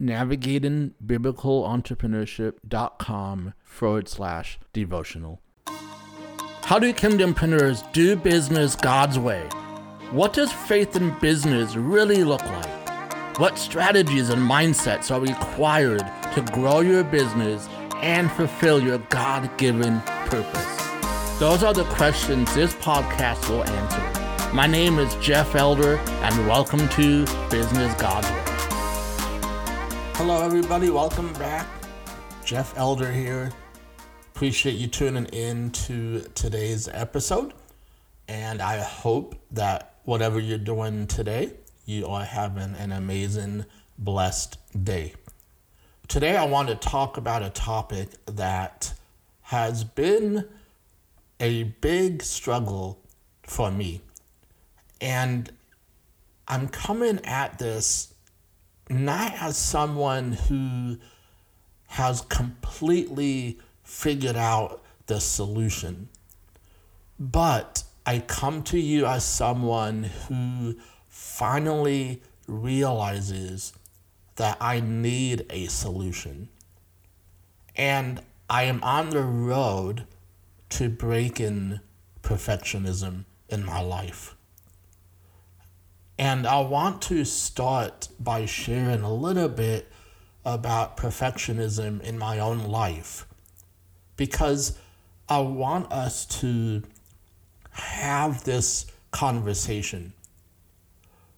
navigatingbiblicalentrepreneurship.com/devotional. How do kingdompreneurs do business God's way? What does faith in business really look like? What strategies and mindsets are required to grow your business and fulfill your God-given purpose? Those are the questions this podcast will answer. My name is Jeff Elder, and welcome to Business God's Way. Hello, everybody. Welcome back. Jeff Elder here. Appreciate you tuning in to today's episode, and I hope that whatever you're doing today, you are having an amazing, blessed day. Today, I want to talk about a topic that has been a big struggle for me. And I'm coming at this not as someone who has completely figured out the solution, but I come to you as someone who finally realizes that I need a solution. And I am on the road to breaking perfectionism in my life. And I want to start by sharing a little bit about perfectionism in my own life, because I want us to have this conversation.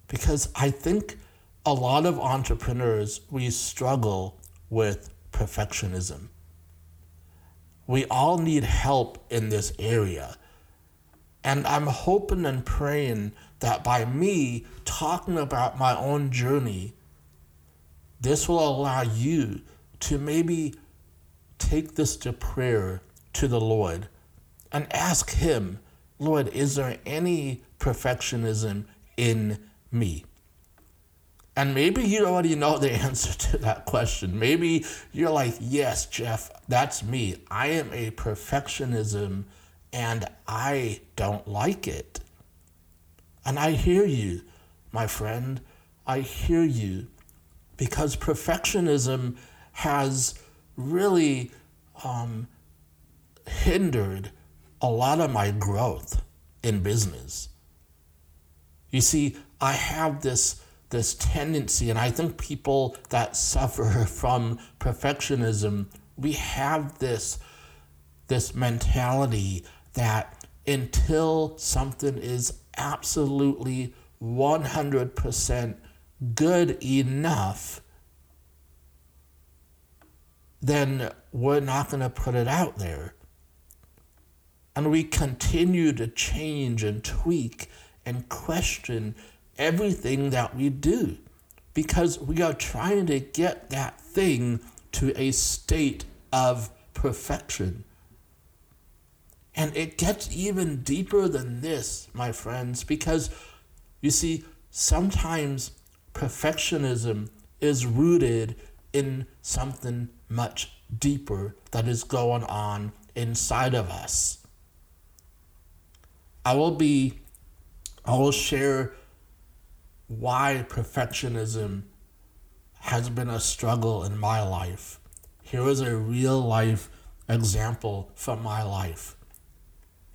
Because I think a lot of entrepreneurs, we struggle with perfectionism. We all need help in this area. And I'm hoping and praying that by me talking about my own journey, this will allow you to maybe take this to prayer to the Lord and ask Him, Lord, is there any perfectionism in me? And maybe you already know the answer to that question. Maybe you're like, yes, Jeff, that's me. I am a perfectionism and I don't like it. And I hear you, my friend. I hear you, because perfectionism has really hindered a lot of my growth in business. You see, I have this tendency, and I think people that suffer from perfectionism, we have this mentality that until something is absolutely 100% good enough, then we're not going to put it out there. And we continue to change and tweak and question everything that we do, because we are trying to get that thing to a state of perfection. And it gets even deeper than this, my friends, because you see, sometimes perfectionism is rooted in something much deeper that is going on inside of us. I will share why perfectionism has been a struggle in my life. Here is a real life example from my life.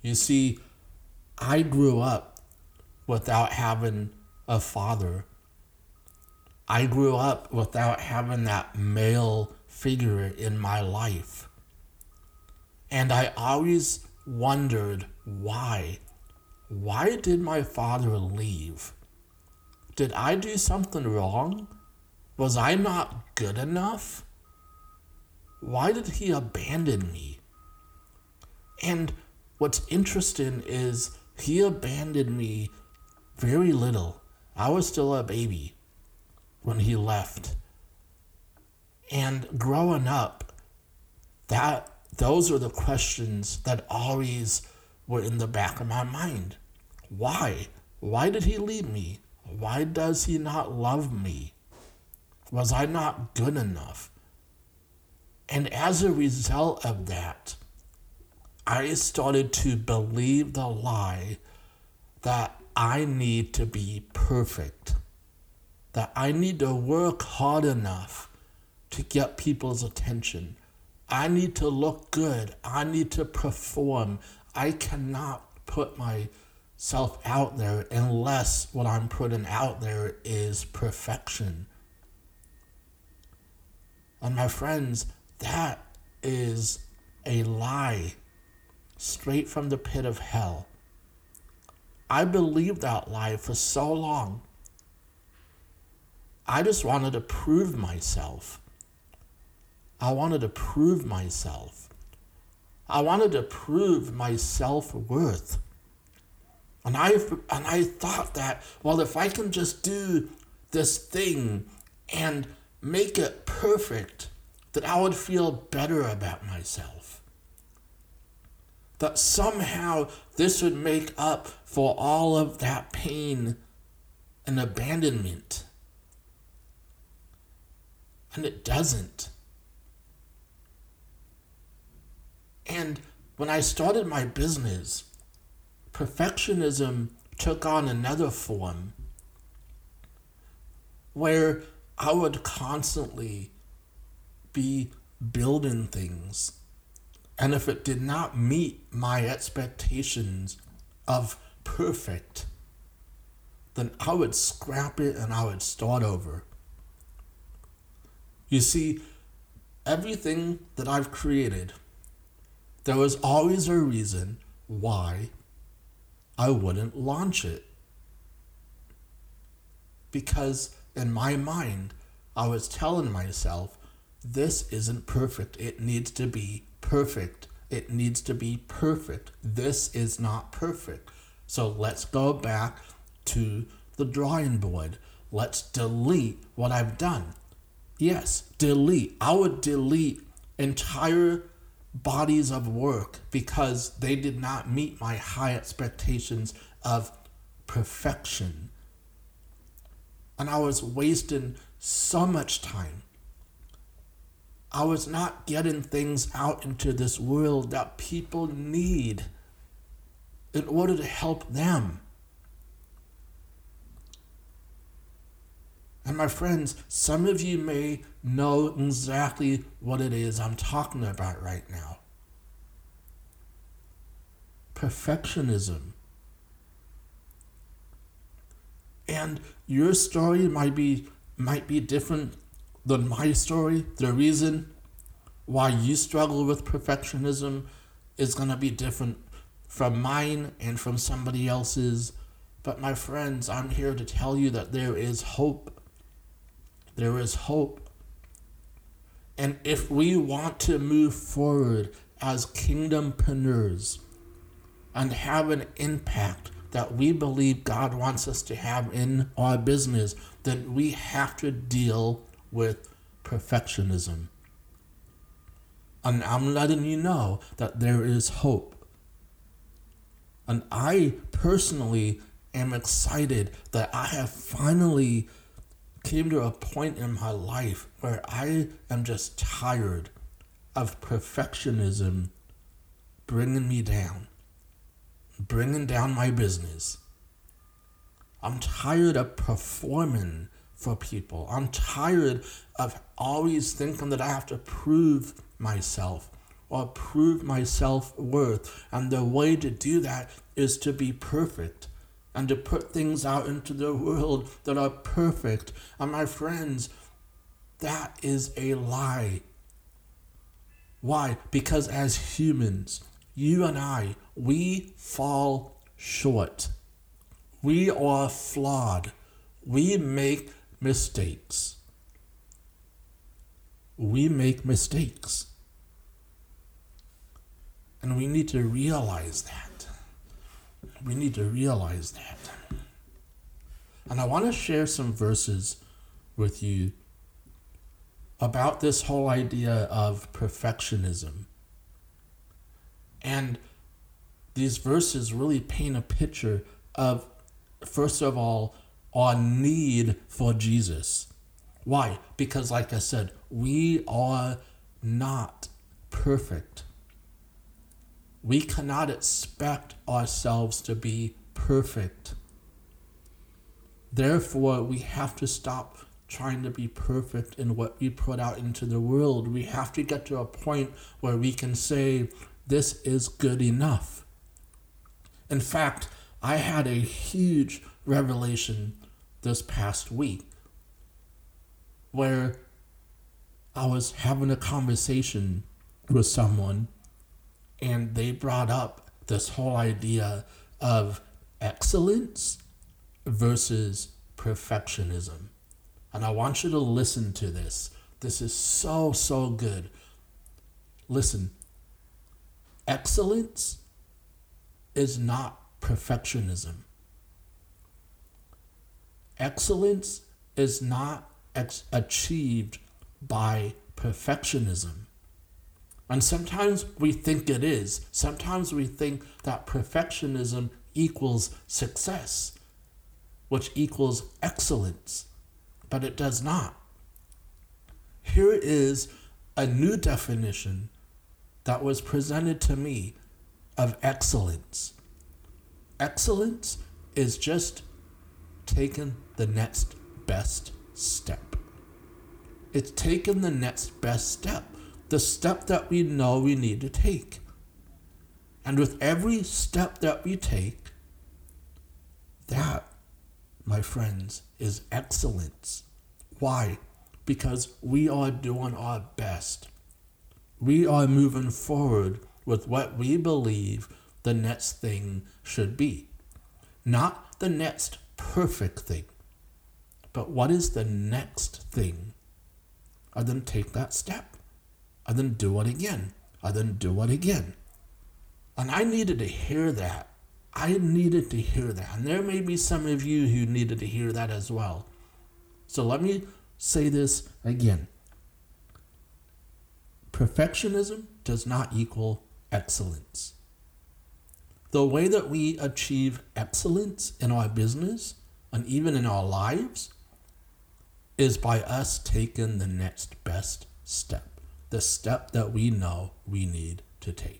You see, I grew up without having a father. I grew up without having that male figure in my life. And I always wondered why. Why did my father leave? Did I do something wrong? Was I not good enough? Why did he abandon me? And what's interesting is he abandoned me very little. I was still a baby when he left. And growing up, Those are the questions that always were in the back of my mind. Why? Why did he leave me? Why does he not love me? Was I not good enough? And as a result of that, I started to believe the lie that I need to be perfect, that I need to work hard enough to get people's attention. I need to look good. I need to perform. I cannot put myself out there unless what I'm putting out there is perfection. And my friends, that is a lie straight from the pit of hell. I believed that lie for so long. I just wanted to prove myself. I wanted to prove myself. I wanted to prove my self-worth. And I thought that, well, if I can just do this thing and make it perfect, that I would feel better about myself. That somehow this would make up for all of that pain and abandonment. And it doesn't. And when I started my business, perfectionism took on another form where I would constantly be building things. And if it did not meet my expectations of perfect, then I would scrap it and I would start over. You see, everything that I've created, there was always a reason why I wouldn't launch it. Because in my mind, I was telling myself, this isn't perfect. It needs to be perfect. It needs to be perfect. This is not perfect. So let's go back to the drawing board. Let's delete what I've done. Yes, delete. I would delete entire bodies of work because they did not meet my high expectations of perfection. And I was wasting so much time. I was not getting things out into this world that people need in order to help them. And my friends, some of you may know exactly what it is I'm talking about right now. Perfectionism. And your story might be different than my story. The reason why you struggle with perfectionism is going to be different from mine and from somebody else's. But my friends, I'm here to tell you that there is hope. There is hope. And if we want to move forward as kingdompreneurs and have an impact that we believe God wants us to have in our business, then we have to deal with perfectionism. And I'm letting you know that there is hope. And I personally am excited that I have finally came to a point in my life where I am just tired of perfectionism bringing me down, bringing down my business. I'm tired of performing for people. I'm tired of always thinking that I have to prove myself or prove my self-worth. And the way to do that is to be perfect and to put things out into the world that are perfect. And my friends, that is a lie. Why? Because as humans, you and I, we fall short. We are flawed. We make mistakes. We make mistakes. And we need to realize that. We need to realize that. And I want to share some verses with you about this whole idea of perfectionism. And these verses really paint a picture of, first of all, our need for Jesus. Why? Because, like I said, we are not perfect. We cannot expect ourselves to be perfect. Therefore, we have to stop trying to be perfect in what we put out into the world. We have to get to a point where we can say, this is good enough. In fact, I had a huge revelation this past week where I was having a conversation with someone and they brought up this whole idea of excellence versus perfectionism. And I want you to listen to this. This is so, so good. Listen, excellence is not perfectionism. Excellence is not achieved by perfectionism. And sometimes we think it is. Sometimes we think that perfectionism equals success, which equals excellence, but it does not. Here is a new definition that was presented to me of excellence. Excellence is just taking the next best step. It's taking the next best step, the step that we know we need to take. And with every step that we take, that, my friends, is excellence. Why? Because we are doing our best. We are moving forward with what we believe the next thing should be. Not the next perfect thing, but what is the next thing? And then take that step. And then do it again. And then do it again. And I needed to hear that. I needed to hear that. And there may be some of you who needed to hear that as well. So let me say this again. Perfectionism does not equal excellence. The way that we achieve excellence in our business and even in our lives is by us taking the next best step, the step that we know we need to take.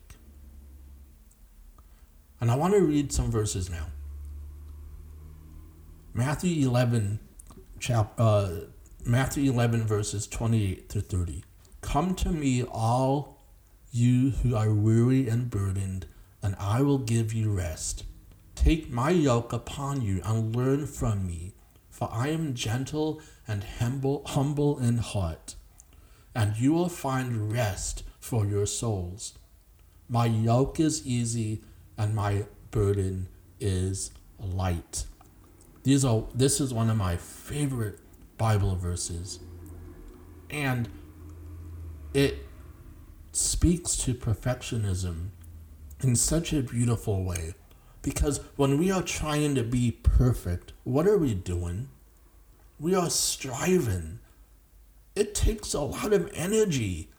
And I want to read some verses now. Matthew 11 verses 28 through 30. Come to me, all you who are weary and burdened, and I will give you rest. Take my yoke upon you and learn from me, for I am gentle and humble in heart, and you will find rest for your souls. My yoke is easy and my burden is light. This is one of my favorite Bible verses. And it speaks to perfectionism in such a beautiful way. Because when we are trying to be perfect, what are we doing? We are striving. It takes a lot of energy,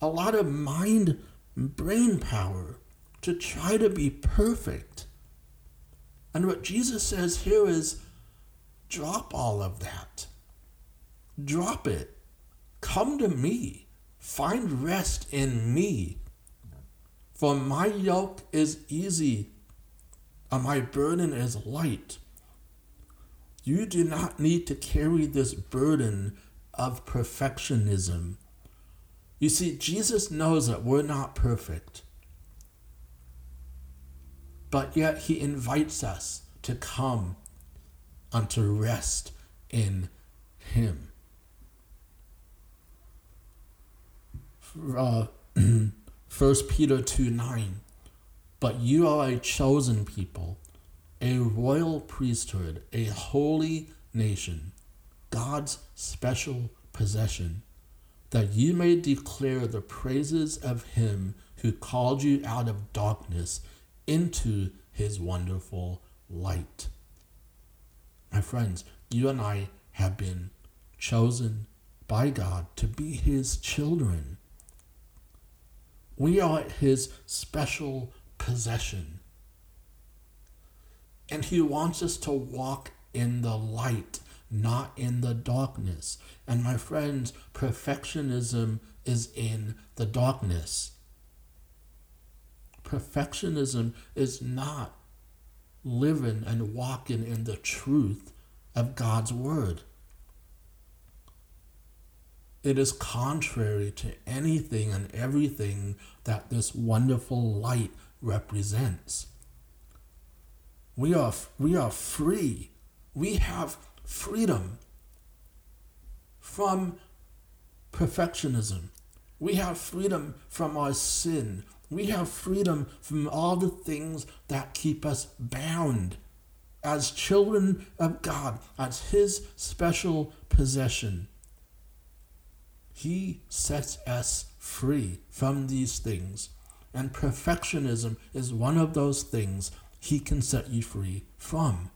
a lot of mind and brain power to try to be perfect. And what Jesus says here is, drop all of that. Drop it. Come to me. Find rest in me. For my yoke is easy and my burden is light. You do not need to carry this burden of perfectionism. You see, Jesus knows that we're not perfect. But yet he invites us to come and to rest in him. First Peter 2:9, but you are a chosen people, a royal priesthood, a holy nation, God's special possession, that you may declare the praises of him who called you out of darkness into his wonderful light. My friends, you and I have been chosen by God to be his children. We are his special possession. And he wants us to walk in the light, not in the darkness. And my friends, perfectionism is in the darkness. Perfectionism is not living and walking in the truth of God's word. It is contrary to anything and everything that this wonderful light represents. We are free. We have freedom from perfectionism. We have freedom from our sin. We have freedom from all the things that keep us bound as children of God, as his special possession. He sets us free from these things. And perfectionism is one of those things he can set you free from.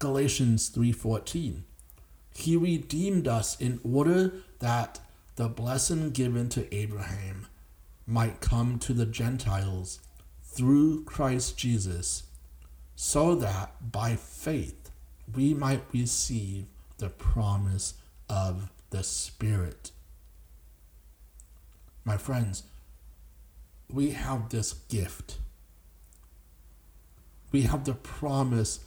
Galatians 3:14. He redeemed us in order that the blessing given to Abraham might come to the Gentiles through Christ Jesus, so that by faith we might receive the promise of the Spirit. My friends, we have this gift. We have the promise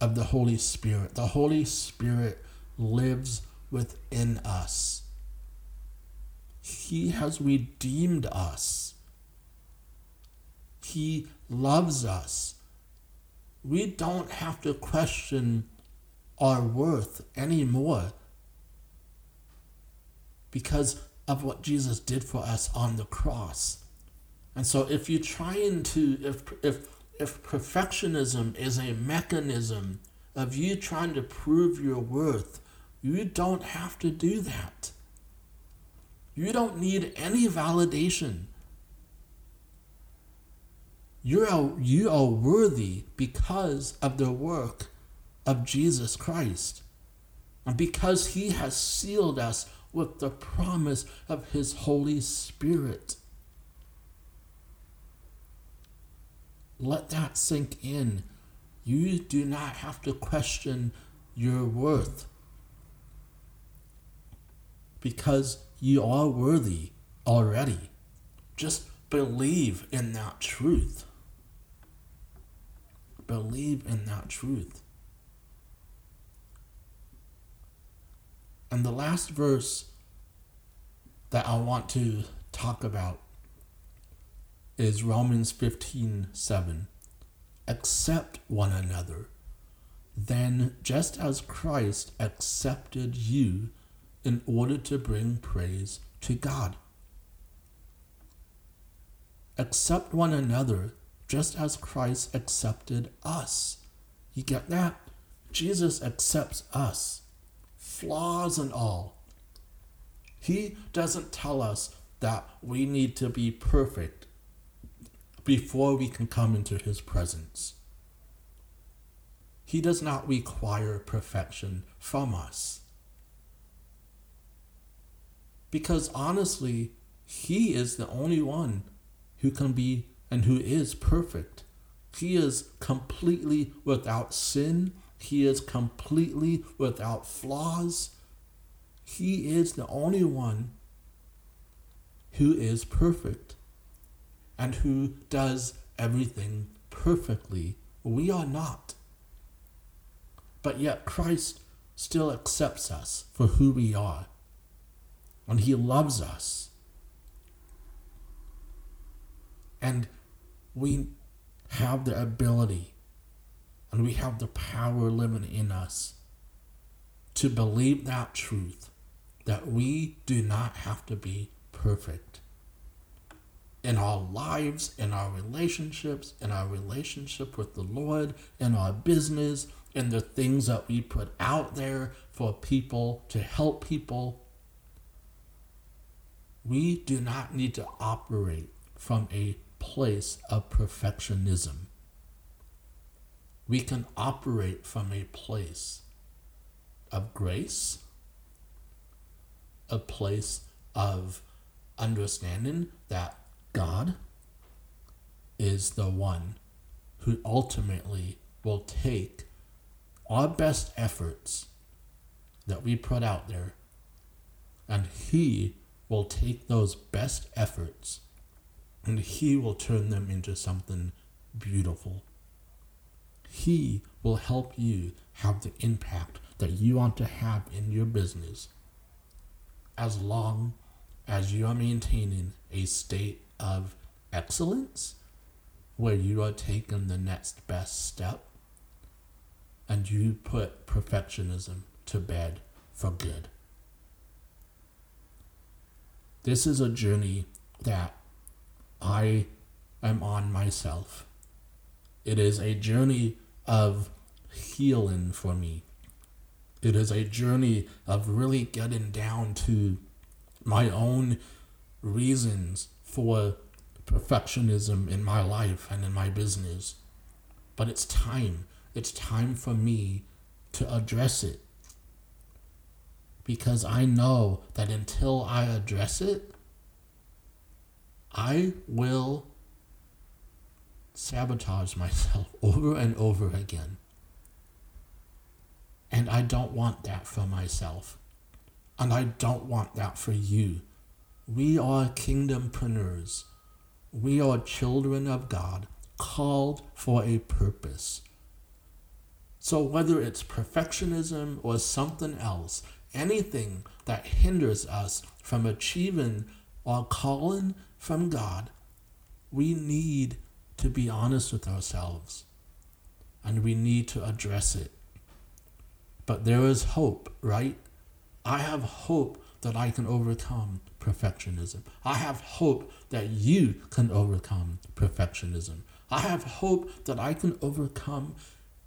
of the Holy Spirit. The Holy Spirit lives within us. He has redeemed us. He loves us. We don't have to question our worth anymore because of what Jesus did for us on the cross. And so if you're trying to, if perfectionism is a mechanism of you trying to prove your worth, you don't have to do that. You don't need any validation. You are worthy because of the work of Jesus Christ, and because he has sealed us with the promise of his Holy Spirit. Let that sink in. You do not have to question your worth because you are worthy already. Just believe in that truth. Believe in that truth. And the last verse that I want to talk about is Romans 15:7. Accept one another, then just as Christ accepted you in order to bring praise to God. Accept one another just as Christ accepted us. You get that? Jesus accepts us, flaws and all. He doesn't tell us that we need to be perfect before we can come into his presence. He does not require perfection from us. Because honestly, he is the only one who can be and who is perfect. He is completely without sin. He is completely without flaws. He is the only one who is perfect and who does everything perfectly. We are not. But yet Christ still accepts us for who we are, and he loves us. And we have the ability and we have the power living in us to believe that truth, that we do not have to be perfect in our lives, in our relationships, in our relationship with the Lord, in our business, in the things that we put out there for people, to help people. We do not need to operate from a place of perfectionism. we can operate from a place of grace, a place of understanding that God is the one who ultimately will take our best efforts that we put out there, and He will take those best efforts and He will turn them into something beautiful. He will help you have the impact that you want to have in your business, as long as you are maintaining a state of excellence where you are taking the next best step and you put perfectionism to bed for good. This is a journey that I am on myself. It is a journey of healing for me. It is a journey of really getting down to my own reasons for perfectionism in my life and in my business. But it's time. It's time for me to address it. Because I know that until I address it, I will sabotage myself over and over again. And I don't want that for myself. And I don't want that for you. We are kingdompreneurs. We are children of God, called for a purpose. So whether it's perfectionism or something else, anything that hinders us from achieving our calling from God, we need to be honest with ourselves, and we need to address it. But there is hope, right? I have hope that I can overcome perfectionism. I have hope that you can overcome perfectionism. I have hope that I can overcome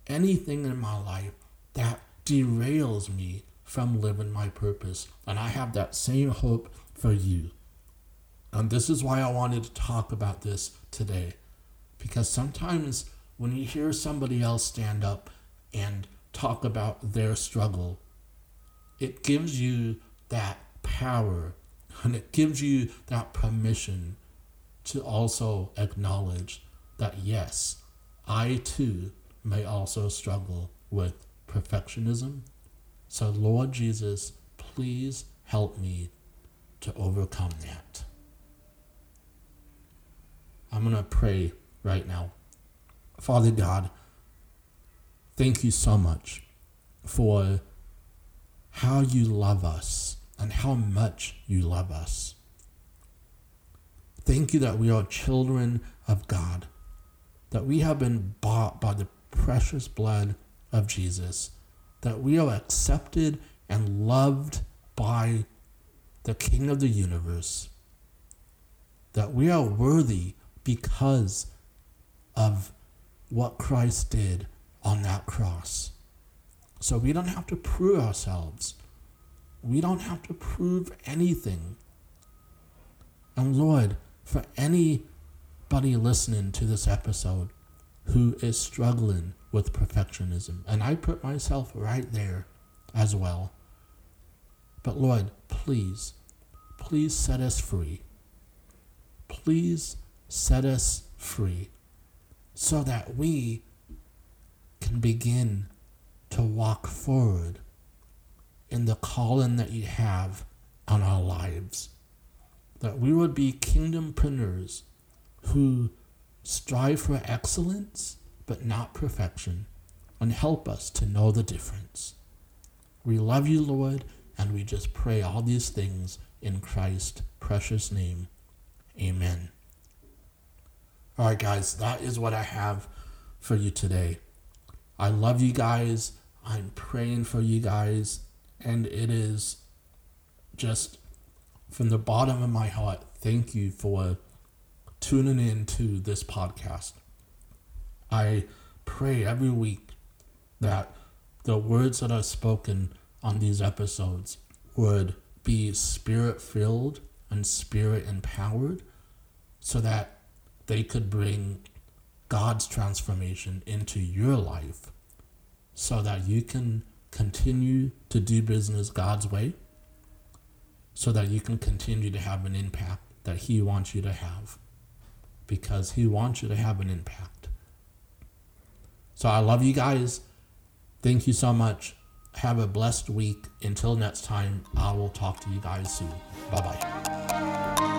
anything in my life that derails me from living my purpose. And I have that same hope for you. And this is why I wanted to talk about this today. Because sometimes when you hear somebody else stand up and talk about their struggle, it gives you that power and it gives you that permission to also acknowledge that, yes, I too may also struggle with perfectionism. So Lord Jesus, please help me to overcome that. I'm going to pray right now. Father God, thank you so much for how you love us and how much you love us. Thank you that we are children of God, that we have been bought by the precious blood of Jesus, that we are accepted and loved by the King of the universe, that we are worthy because of what Christ did on that cross. So we don't have to prove ourselves. We don't have to prove anything. And Lord, for anybody listening to this episode who is struggling with perfectionism, and I put myself right there as well. But Lord, please set us free. Please set us free so that we can begin to walk forward in the calling that you have on our lives. That we would be kingdompreneurs who strive for excellence but not perfection, and help us to know the difference. We love you, Lord, and we just pray all these things in Christ's precious name. Amen. All right, guys, that is what I have for you today. I love you guys. I'm praying for you guys. And it is just from the bottom of my heart, thank you for tuning in to this podcast. I pray every week that the words that are spoken on these episodes would be spirit-filled and spirit-empowered so that they could bring God's transformation into your life so that you can continue to do business God's way, so that you can continue to have an impact that He wants you to have, because He wants you to have an impact. So I love you guys. Thank you so much. Have a blessed week. Until next time, I will talk to you guys soon. Bye-bye.